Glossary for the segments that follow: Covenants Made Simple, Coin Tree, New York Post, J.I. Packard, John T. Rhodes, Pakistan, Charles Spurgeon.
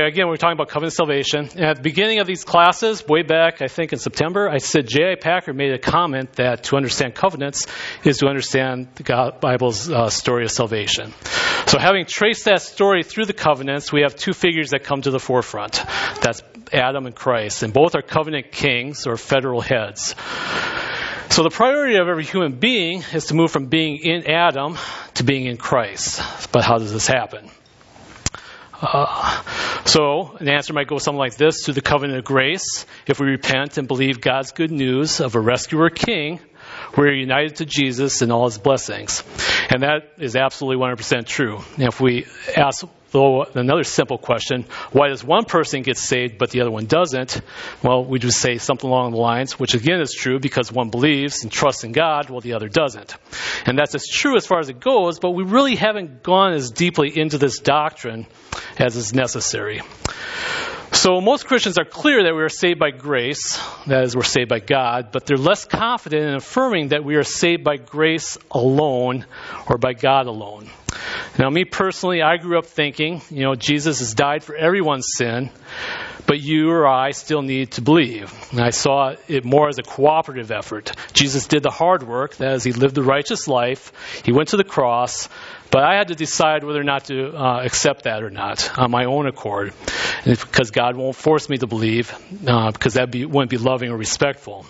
Again, we're talking about covenant salvation. And at the beginning of these classes, way back, I think in September, I said J.I. Packard made a comment that to understand covenants is to understand the Bible's story of salvation. So having traced that story through the covenants, we have two figures that come to the forefront. That's Adam and Christ, and both are covenant kings or federal heads. So the priority of every human being is to move from being in Adam to being in Christ. But how does this happen? So an answer might go something like this to the covenant of grace. If we repent and believe God's good news of a rescuer king, we're united to Jesus and all his blessings. And that is absolutely 100% true. And if we ask another simple question, why does one person get saved but the other one doesn't? Well, we just say something along the lines, which again is true because one believes and trusts in God while the other doesn't. And that's as true as far as it goes, but we really haven't gone as deeply into this doctrine as is necessary. So most Christians are clear that we are saved by grace, that is, we're saved by God, but they're less confident in affirming that we are saved by grace alone or by God alone. Now, me personally, I grew up thinking, Jesus has died for everyone's sin, but you or I still need to believe. And I saw it more as a cooperative effort. Jesus did the hard work, that is, he lived the righteous life, he went to the cross, but I had to decide whether or not to accept that or not on my own accord, because God won't force me to believe, because that wouldn't be loving or respectful.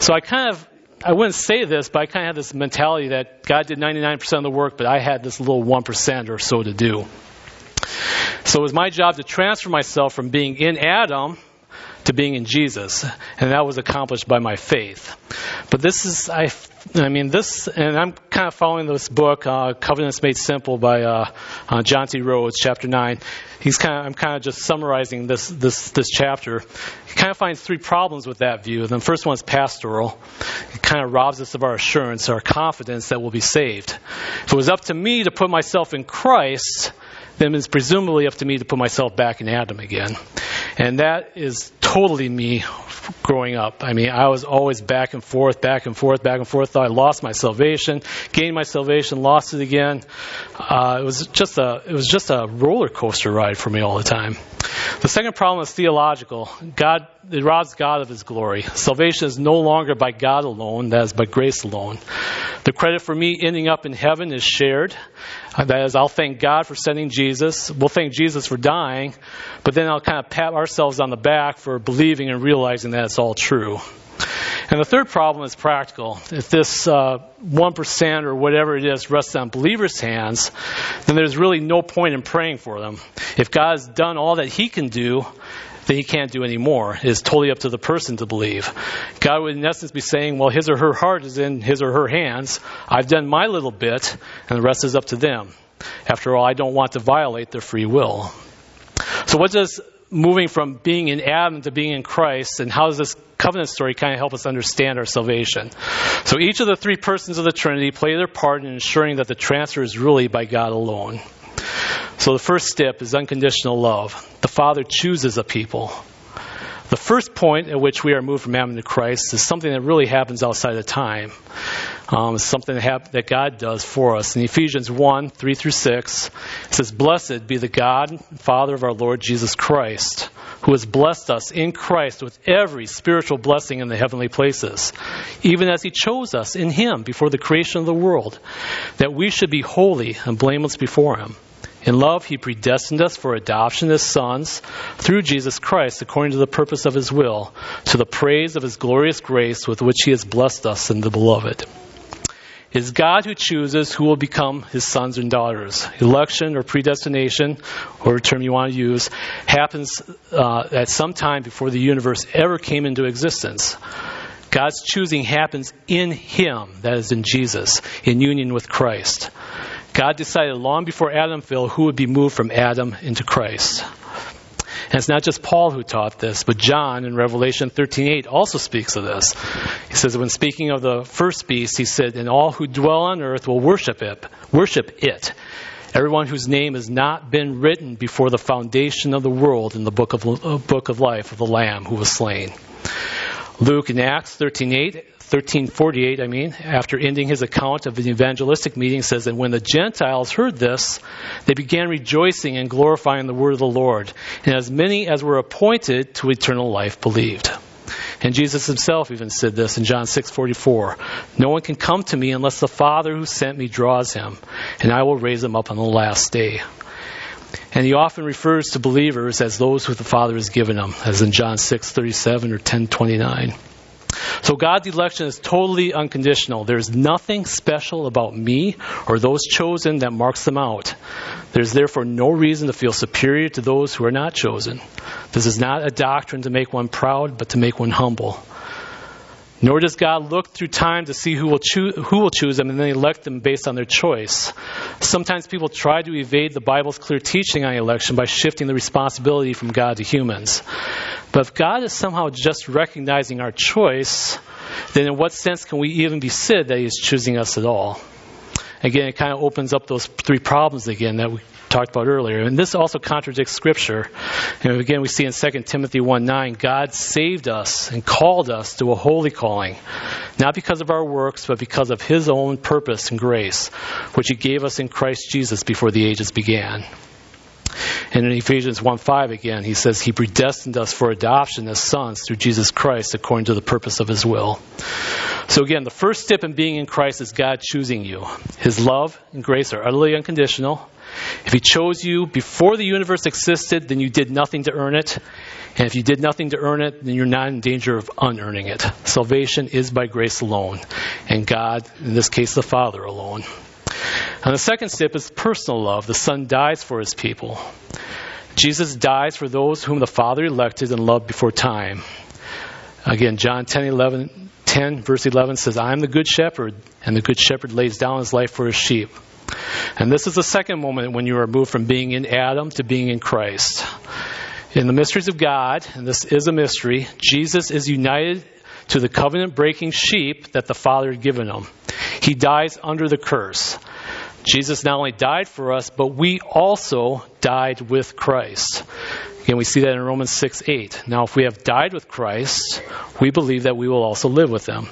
So I wouldn't say this, but I kind of had this mentality that God did 99% of the work, but I had this little 1% or so to do. So it was my job to transfer myself from being in Adam to being in Jesus, and that was accomplished by my faith. But this is, and I'm kind of following this book, Covenants Made Simple by John T. Rhodes, chapter 9. I'm kind of just summarizing this chapter. He kind of finds three problems with that view. And the first one is pastoral. It kind of robs us of our assurance, our confidence that we'll be saved. If it was up to me to put myself in Christ, then it's presumably up to me to put myself back in Adam again. And that is totally me growing up. I was always back and forth, back and forth, back and forth. Thought I lost my salvation, gained my salvation, lost it again. It was just a roller coaster ride for me all the time. The second problem is theological. It robs God of his glory. Salvation is no longer by God alone, that is by grace alone. The credit for me ending up in heaven is shared. That is, I'll thank God for sending Jesus. We'll thank Jesus for dying, but then I'll kind of pat ourselves on the back for believing and realizing that it's all true. And the third problem is practical. If this 1% or whatever it is rests on believers' hands, then there's really no point in praying for them. If God's done all that he can do, then he can't do any more. It is totally up to the person to believe. God would in essence be saying, well, his or her heart is in his or her hands. I've done my little bit, and the rest is up to them. After all, I don't want to violate their free will. So what does moving from being in Adam to being in Christ, and how does this covenant story kind of help us understand our salvation? So each of the three persons of the Trinity play their part in ensuring that the transfer is really by God alone. So the first step is unconditional love. The Father chooses a people. The first point at which we are moved from Adam to Christ is something that really happens outside of time. It's something that God does for us. In Ephesians 1, 3 through 6, it says, "Blessed be the God and Father of our Lord Jesus Christ, who has blessed us in Christ with every spiritual blessing in the heavenly places, even as he chose us in him before the creation of the world, that we should be holy and blameless before him. In love, he predestined us for adoption as sons through Jesus Christ, according to the purpose of his will, to the praise of his glorious grace with which he has blessed us in the beloved." It is God who chooses who will become his sons and daughters. Election or predestination, whatever term you want to use, happens at some time before the universe ever came into existence. God's choosing happens in him, that is in Jesus, in union with Christ. God decided long before Adam fell who would be moved from Adam into Christ. And it's not just Paul who taught this, but John in Revelation 13:8 also speaks of this. He says, when speaking of the first beast, he said, "And all who dwell on earth will worship it. Everyone whose name has not been written before the foundation of the world in the book of life of the Lamb who was slain." Luke in Acts 13:48, after ending his account of the evangelistic meeting, says that when the Gentiles heard this, they began rejoicing and glorifying the word of the Lord. And as many as were appointed to eternal life believed. And Jesus himself even said this in John 6:44. No one can come to me unless the Father who sent me draws him, and I will raise him up on the last day. And he often refers to believers as those who the Father has given them, as in John 6:37 or 10:29. So God's election is totally unconditional. There's nothing special about me or those chosen that marks them out. There's therefore no reason to feel superior to those who are not chosen. This is not a doctrine to make one proud, but to make one humble. Nor does God look through time to see who will choose them and then elect them based on their choice. Sometimes people try to evade the Bible's clear teaching on election by shifting the responsibility from God to humans. But if God is somehow just recognizing our choice, then in what sense can we even be said that he is choosing us at all? Again, it kind of opens up those three problems again that we talked about earlier. And this also contradicts Scripture. And again, we see in 2 Timothy 1:9, God saved us and called us to a holy calling, not because of our works, but because of his own purpose and grace, which he gave us in Christ Jesus before the ages began. And in Ephesians 1:5 again, he says, he predestined us for adoption as sons through Jesus Christ according to the purpose of his will. So again, the first step in being in Christ is God choosing you. His love and grace are utterly unconditional. If he chose you before the universe existed, then you did nothing to earn it. And if you did nothing to earn it, then you're not in danger of unearning it. Salvation is by grace alone, and God, in this case the Father, alone. And the second step is personal love. The Son dies for his people. Jesus dies for those whom the Father elected and loved before time. Again, John 10, verse 11 says, I am the good shepherd, and the good shepherd lays down his life for his sheep. And this is the second moment when you are moved from being in Adam to being in Christ. In the mysteries of God, and this is a mystery, Jesus is united to the covenant-breaking sheep that the Father had given him. He dies under the curse. Jesus not only died for us, but we also died with Christ. Again, we see that in Romans 6:8. Now, if we have died with Christ, we believe that we will also live with him.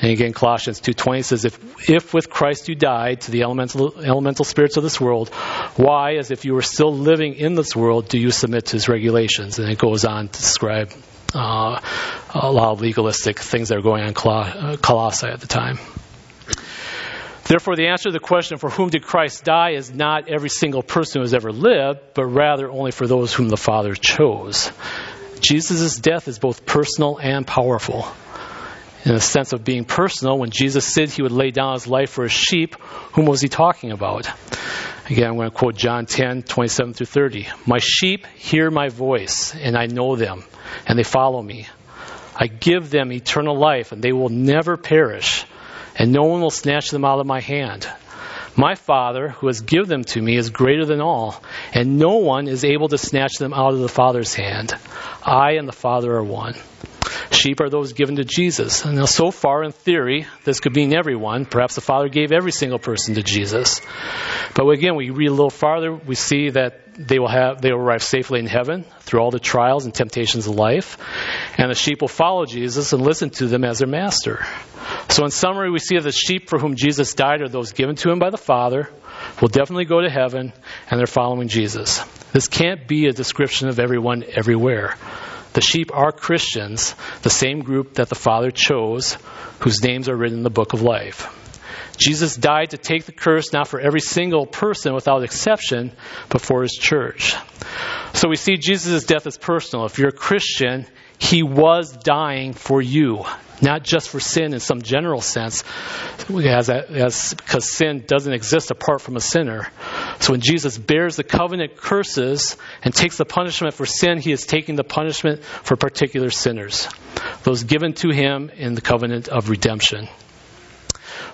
And again, Colossians 2:20 says, if with Christ you died to the elemental spirits of this world, why, as if you were still living in this world, do you submit to his regulations? And it goes on to describe a lot of legalistic things that are going on in Colossae at the time. Therefore, the answer to the question, for whom did Christ die, is not every single person who has ever lived, but rather only for those whom the Father chose. Jesus' death is both personal and powerful. In the sense of being personal, when Jesus said he would lay down his life for his sheep, whom was he talking about? Again, I'm going to quote John 10:27-30. My sheep hear my voice, and I know them, and they follow me. I give them eternal life, and they will never perish. And no one will snatch them out of my hand. My Father, who has given them to me, is greater than all, and no one is able to snatch them out of the Father's hand. I and the Father are one. Sheep are those given to Jesus. And now, so far, in theory, this could mean everyone. Perhaps the Father gave every single person to Jesus. But again, we read a little farther, we see that they will arrive safely in heaven through all the trials and temptations of life. And the sheep will follow Jesus and listen to them as their master. So in summary, we see that the sheep for whom Jesus died are those given to him by the Father, will definitely go to heaven, and they're following Jesus. This can't be a description of everyone everywhere. The sheep are Christians, the same group that the Father chose, whose names are written in the book of life. Jesus died to take the curse, not for every single person without exception, but for his church. So we see Jesus' death as personal. If you're a Christian, he was dying for you, not just for sin in some general sense, because sin doesn't exist apart from a sinner. So when Jesus bears the covenant curses and takes the punishment for sin, he is taking the punishment for particular sinners, those given to him in the covenant of redemption.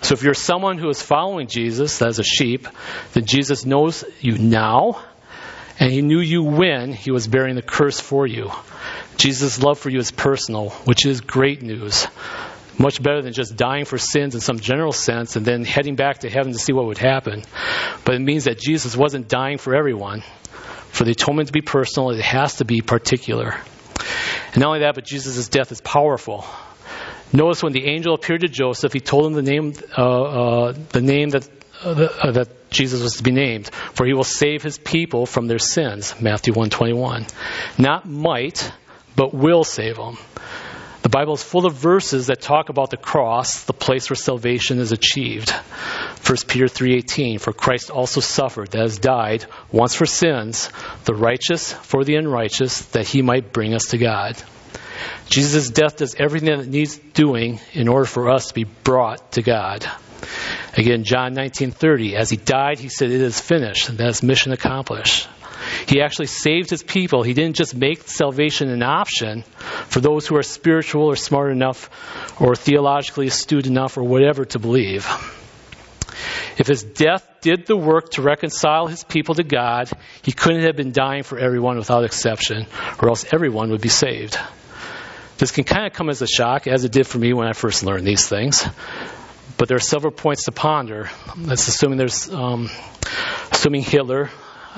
So if you're someone who is following Jesus as a sheep, then Jesus knows you now, and he knew you when he was bearing the curse for you. Jesus' love for you is personal, which is great news. Much better than just dying for sins in some general sense and then heading back to heaven to see what would happen. But it means that Jesus wasn't dying for everyone. For the atonement to be personal, it has to be particular. And not only that, but Jesus' death is powerful. Notice when the angel appeared to Joseph, he told him the name that Jesus was to be named, for he will save his people from their sins, Matthew 1:21. Not might, but will save them. The Bible is full of verses that talk about the cross, the place where salvation is achieved. 1 Peter 3:18, for Christ also suffered, that is, died, once for sins, the righteous for the unrighteous, that he might bring us to God. Jesus' death does everything that needs doing in order for us to be brought to God. Again, John 19:30, as he died, he said, it is finished, and that is mission accomplished. He actually saved his people. He didn't just make salvation an option for those who are spiritual or smart enough or theologically astute enough or whatever to believe. If his death did the work to reconcile his people to God, he couldn't have been dying for everyone without exception, or else everyone would be saved. This can kind of come as a shock, as it did for me when I first learned these things. But there are several points to ponder. That's assuming there's, assuming Hitler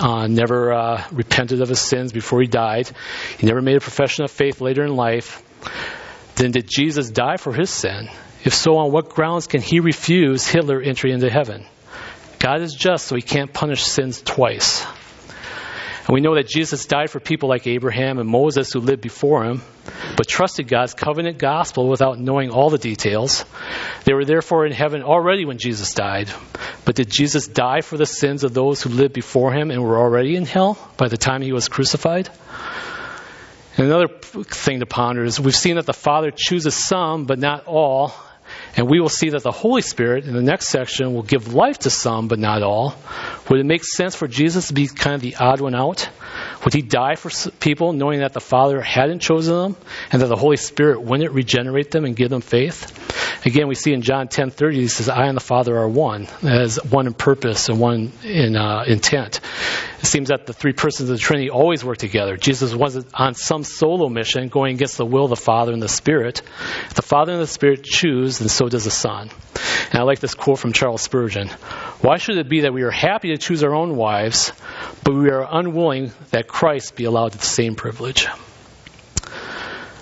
never repented of his sins before he died. He never made a profession of faith later in life. Then did Jesus die for his sin? If so, on what grounds can he refuse Hitler entry into heaven? God is just, so he can't punish sins twice. And we know that Jesus died for people like Abraham and Moses who lived before him, but trusted God's covenant gospel without knowing all the details. They were therefore in heaven already when Jesus died. But did Jesus die for the sins of those who lived before him and were already in hell by the time he was crucified? And another thing to ponder is we've seen that the Father chooses some but not all, and we will see that the Holy Spirit in the next section will give life to some but not all. Would it make sense for Jesus to be kind of the odd one out? Would he die for people knowing that the Father hadn't chosen them and that the Holy Spirit wouldn't regenerate them and give them faith? Again, we see in John 10:30, he says, I and the Father are one, as one in purpose and one in intent. It seems that the three persons of the Trinity always work together. Jesus wasn't on some solo mission going against the will of the Father and the Spirit. If the Father and the Spirit choose, then so does the Son. And I like this quote from Charles Spurgeon. Why should it be that we are happy to choose our own wives, but we are unwilling that Christ be allowed the same privilege?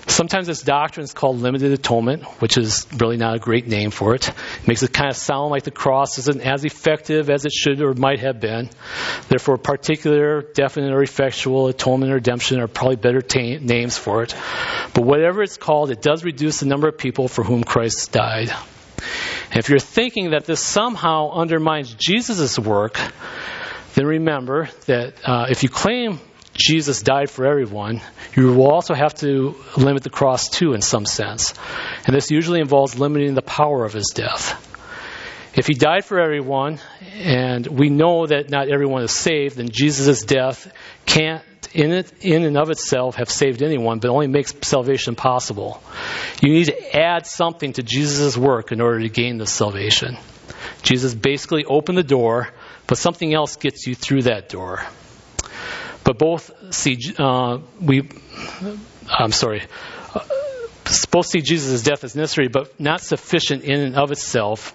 Sometimes this doctrine is called limited atonement, which is really not a great name for it. It makes it kind of sound like the cross isn't as effective as it should or might have been. Therefore, particular, definite, or effectual atonement or redemption are probably better names for it. But whatever it's called, it does reduce the number of people for whom Christ died. And if you're thinking that this somehow undermines Jesus' work, then remember that if you claim Jesus died for everyone, you will also have to limit the cross too in some sense. And this usually involves limiting the power of his death. If he died for everyone, and we know that not everyone is saved, then Jesus' death can't in and of itself have saved anyone, but only makes salvation possible. You need to add something to Jesus' work in order to gain this salvation. Jesus basically opened the door, but something else gets you through that door. But both see, both see Jesus' death as necessary, but not sufficient in and of itself.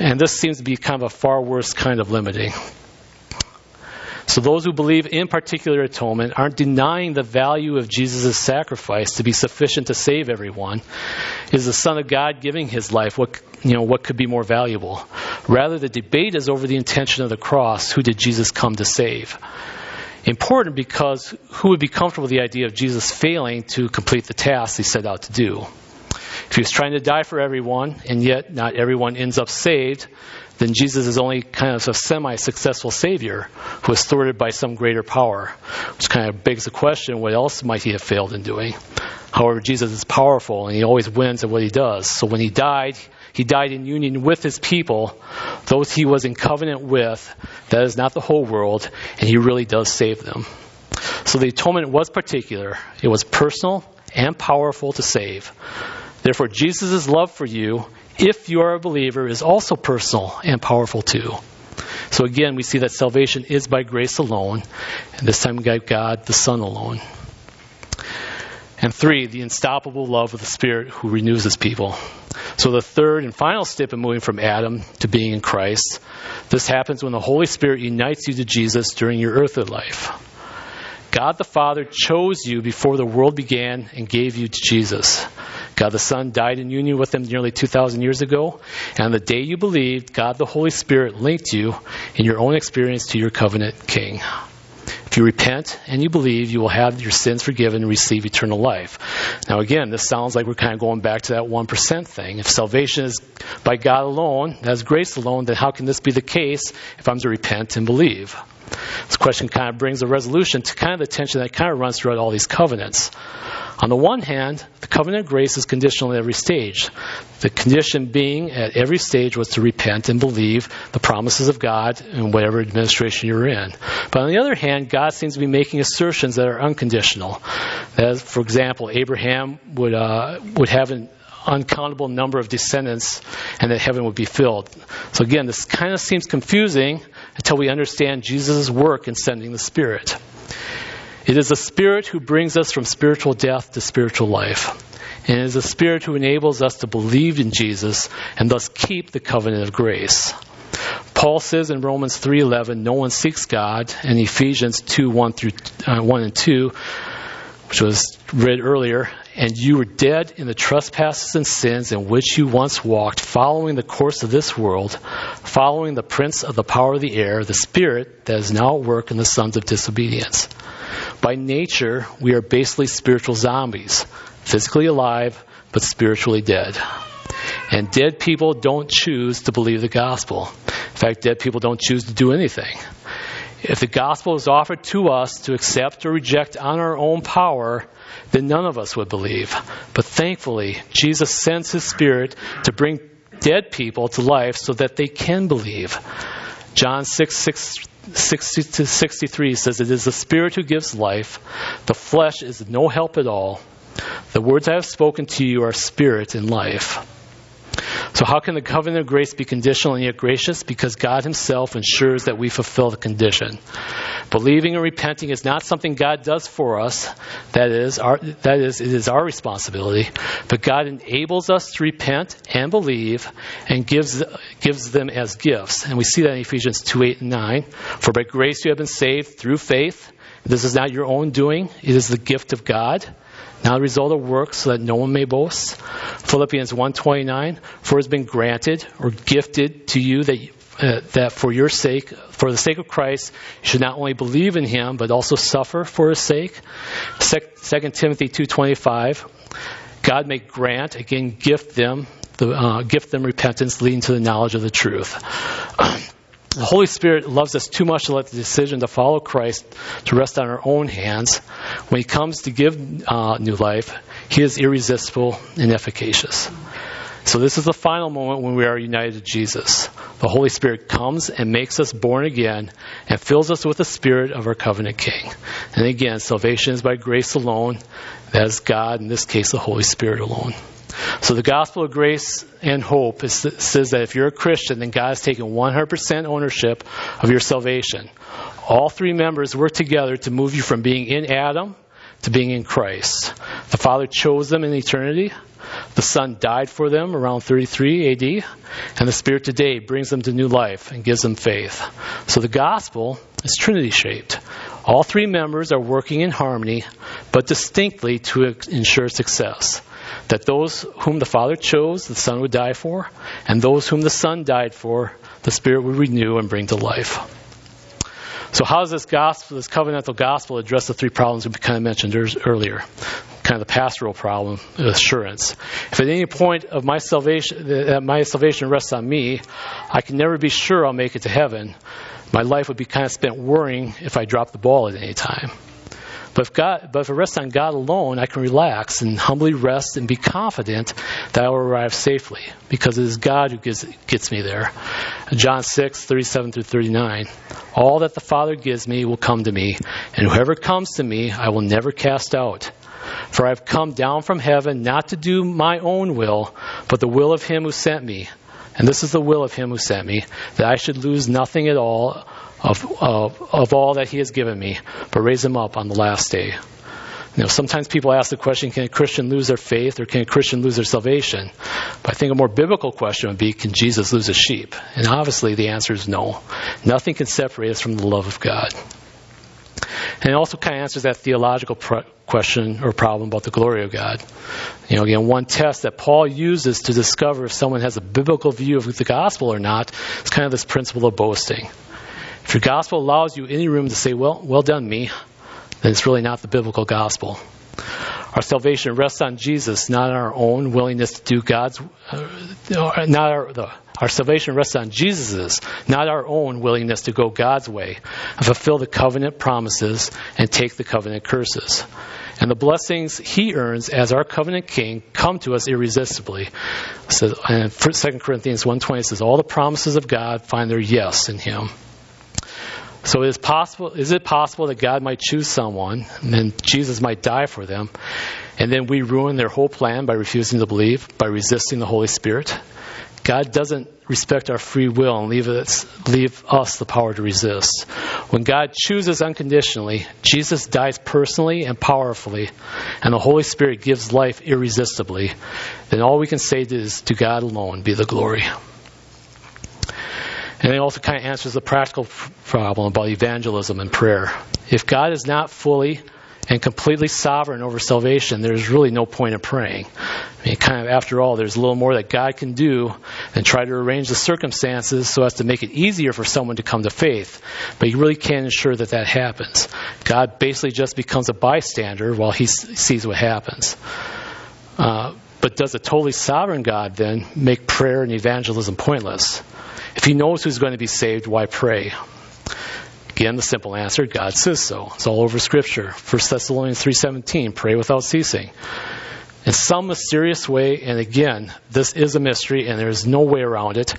And this seems to be kind of a far worse kind of limiting. So those who believe in particular atonement aren't denying the value of Jesus' sacrifice to be sufficient to save everyone. Is the Son of God giving his life what could be more valuable? Rather, the debate is over the intention of the cross. Who did Jesus come to save? Important because who would be comfortable with the idea of Jesus failing to complete the task he set out to do? If he was trying to die for everyone, and yet not everyone ends up saved, then Jesus is only kind of a semi-successful Savior who was thwarted by some greater power, which kind of begs the question, what else might he have failed in doing? However, Jesus is powerful, and he always wins at what he does. So when he died in union with his people, those he was in covenant with, that is not the whole world, and he really does save them. So the atonement was particular. It was personal and powerful to save. Therefore, Jesus' love for you, if you are a believer, is also personal and powerful too. So again, we see that salvation is by grace alone, and this time by God the Son alone. And three, the unstoppable love of the Spirit who renews his people. So the third and final step in moving from Adam to being in Christ, this happens when the Holy Spirit unites you to Jesus during your earthly life. God the Father chose you before the world began and gave you to Jesus. God the Son died in union with him nearly 2,000 years ago. And on the day you believed, God the Holy Spirit linked you in your own experience to your covenant king. If you repent and you believe, you will have your sins forgiven and receive eternal life. Now again, this sounds like we're kind of going back to that 1% thing. If salvation is by God alone, as grace alone, then how can this be the case if I'm to repent and believe? This question kind of brings a resolution to kind of the tension that kind of runs throughout all these covenants. On the one hand, the covenant of grace is conditional at every stage. The condition being at every stage was to repent and believe the promises of God in whatever administration you're in. But on the other hand, God seems to be making assertions that are unconditional. As, for example, Abraham would have an uncountable number of descendants and that heaven would be filled. So again, this kind of seems confusing until we understand Jesus' work in sending the Spirit. It is the Spirit who brings us from spiritual death to spiritual life. And it is the Spirit who enables us to believe in Jesus and thus keep the covenant of grace. Paul says in Romans 3:11, no one seeks God, and Ephesians 2:1 and 2, which was read earlier, and you were dead in the trespasses and sins in which you once walked, following the course of this world, following the prince of the power of the air, the spirit that is now at work in the sons of disobedience. By nature, we are basically spiritual zombies, physically alive, but spiritually dead. And dead people don't choose to believe the gospel. In fact, dead people don't choose to do anything. If the gospel is offered to us to accept or reject on our own power, then none of us would believe. But thankfully, Jesus sends his Spirit to bring dead people to life so that they can believe. John 6:60-63 says, it is the Spirit who gives life. The flesh is no help at all. The words I have spoken to you are spirit and life. So how can the covenant of grace be conditional and yet gracious? Because God himself ensures that we fulfill the condition. Believing and repenting is not something God does for us. That is, it is our responsibility. But God enables us to repent and believe and gives them as gifts. And we see that in Ephesians 2:8 and 9. For by grace you have been saved through faith. This is not your own doing. It is the gift of God, not a result of works, so that no one may boast. Philippians 1:29, for it has been granted or gifted to you that for your sake, for the sake of Christ, you should not only believe in him, but also suffer for his sake. 2 Timothy 2:25, God may grant, again, gift them repentance leading to the knowledge of the truth. The Holy Spirit loves us too much to let the decision to follow Christ to rest on our own hands. When he comes to give new life, he is irresistible and efficacious. So this is the final moment when we are united to Jesus. The Holy Spirit comes and makes us born again and fills us with the Spirit of our covenant King. And again, salvation is by grace alone. That is God, in this case, the Holy Spirit alone. So the gospel of grace and hope says that if you're a Christian, then God has taken 100% ownership of your salvation. All three members work together to move you from being in Adam to being in Christ. The Father chose them in eternity. The Son died for them around 33 AD. And the Spirit today brings them to new life and gives them faith. So the gospel is Trinity-shaped. All three members are working in harmony, but distinctly to ensure success. That those whom the Father chose, the Son would die for, and those whom the Son died for, the Spirit would renew and bring to life. So how does this covenantal gospel address the three problems we kind of mentioned earlier? Kind of the pastoral problem, assurance. If at any point of my salvation rests on me, I can never be sure I'll make it to heaven. My life would be kind of spent worrying if I dropped the ball at any time. But if it rests on God alone, I can relax and humbly rest and be confident that I will arrive safely, because it is God who gets me there. John 6:37-39. All that the Father gives me will come to me, and whoever comes to me, I will never cast out. For I have come down from heaven not to do my own will, but the will of him who sent me. And this is the will of him who sent me, that I should lose nothing at all of all that he has given me, but raise him up on the last day. You know, sometimes people ask the question, can a Christian lose their faith or can a Christian lose their salvation? But I think a more biblical question would be, can Jesus lose his sheep? And obviously the answer is no. Nothing can separate us from the love of God. And it also kind of answers that theological question or problem about the glory of God. You know, again, one test that Paul uses to discover if someone has a biblical view of the gospel or not is kind of this principle of boasting. If your gospel allows you any room to say, well done, me, then it's really not the biblical gospel. Our salvation rests on Jesus, not on our own willingness to do God's... Our salvation rests on Jesus's, not our own willingness to go God's way and fulfill the covenant promises and take the covenant curses. And the blessings he earns as our covenant king come to us irresistibly. So, and 2 Corinthians 1:20 says, all the promises of God find their yes in him. So is it possible that God might choose someone and then Jesus might die for them, and then we ruin their whole plan by refusing to believe, by resisting the Holy Spirit? God doesn't respect our free will and leave us the power to resist. When God chooses unconditionally, Jesus dies personally and powerfully, and the Holy Spirit gives life irresistibly, then all we can say is, to God alone be the glory. And it also kind of answers the practical problem about evangelism and prayer. If God is not fully and completely sovereign over salvation, there's really no point in praying. I mean, kind of, after all, there's a little more that God can do than try to arrange the circumstances so as to make it easier for someone to come to faith. But you really can't ensure that that happens. God basically just becomes a bystander while he sees what happens. But does a totally sovereign God then make prayer and evangelism pointless? If he knows who's going to be saved, why pray? Again, the simple answer, God says so. It's all over Scripture. 1 Thessalonians 3:17, pray without ceasing. In some mysterious way, and again, this is a mystery and there is no way around it,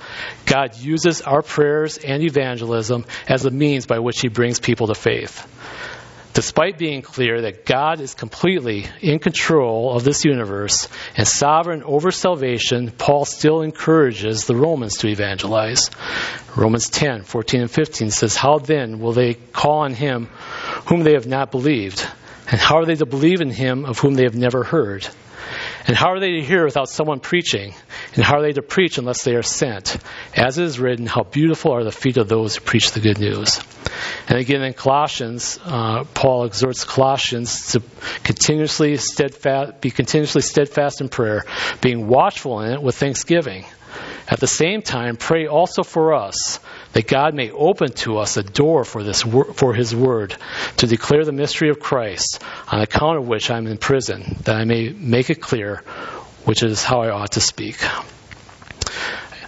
God uses our prayers and evangelism as a means by which he brings people to faith. Despite being clear that God is completely in control of this universe and sovereign over salvation, Paul still encourages the Romans to evangelize. Romans 10:14-15 says, how then will they call on him whom they have not believed? And how are they to believe in him of whom they have never heard? And how are they to hear without someone preaching? And how are they to preach unless they are sent? As it is written, how beautiful are the feet of those who preach the good news. And again in Colossians, Paul exhorts Colossians to be continuously steadfast in prayer, being watchful in it with thanksgiving. At the same time, pray also for us, that God may open to us a door for his word, to declare the mystery of Christ, on account of which I am in prison, that I may make it clear which is how I ought to speak.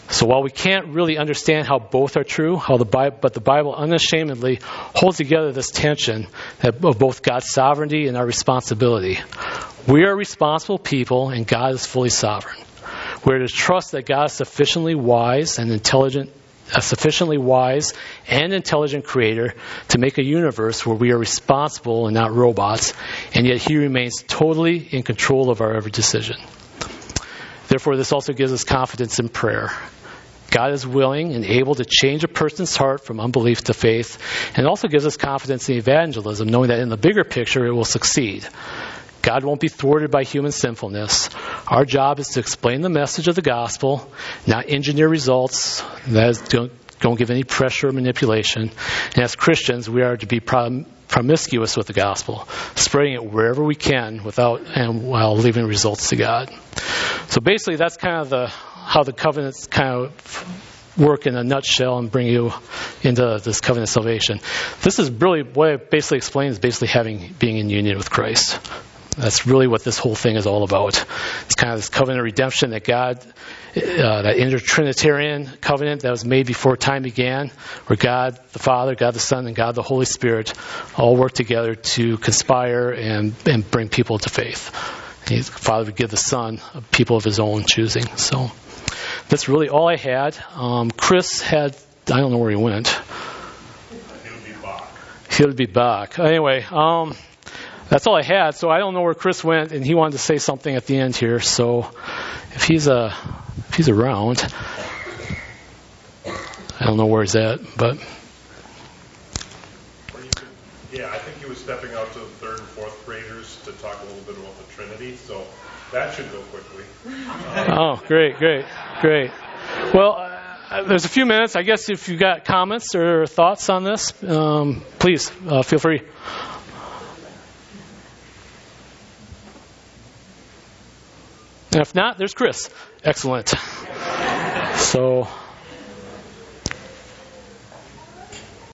So while we can't really understand how both are true, but the Bible unashamedly holds together this tension of both God's sovereignty and our responsibility. We are responsible people, and God is fully sovereign. We're to trust that God is a sufficiently wise and intelligent creator to make a universe where we are responsible and not robots, and yet he remains totally in control of our every decision. Therefore, this also gives us confidence in prayer. God is willing and able to change a person's heart from unbelief to faith, and also gives us confidence in evangelism, knowing that in the bigger picture it will succeed. God won't be thwarted by human sinfulness. Our job is to explain the message of the gospel, not engineer results. That is, don't give any pressure or manipulation. And as Christians, we are to be promiscuous with the gospel, spreading it wherever we can while leaving results to God. So basically, that's kind of how the covenants kind of work in a nutshell and bring you into this covenant salvation. This is really what it basically explains, basically being in union with Christ. That's really what this whole thing is all about. It's kind of this covenant redemption that God, that inter-Trinitarian covenant that was made before time began, where God the Father, God the Son, and God the Holy Spirit all work together to conspire and bring people to faith. The Father would give the Son people of his own choosing. So that's really all I had. Chris had, I don't know where he went. He'll be back. Anyway, that's all I had, so I don't know where Chris went, and he wanted to say something at the end here. So if he's around, I don't know where he's at, but I think he was stepping out to the third and fourth graders to talk a little bit about the Trinity, so that should go quickly. Great. Well, there's a few minutes. I guess if you've got comments or thoughts on this, please feel free. And if not, there's Chris. Excellent. So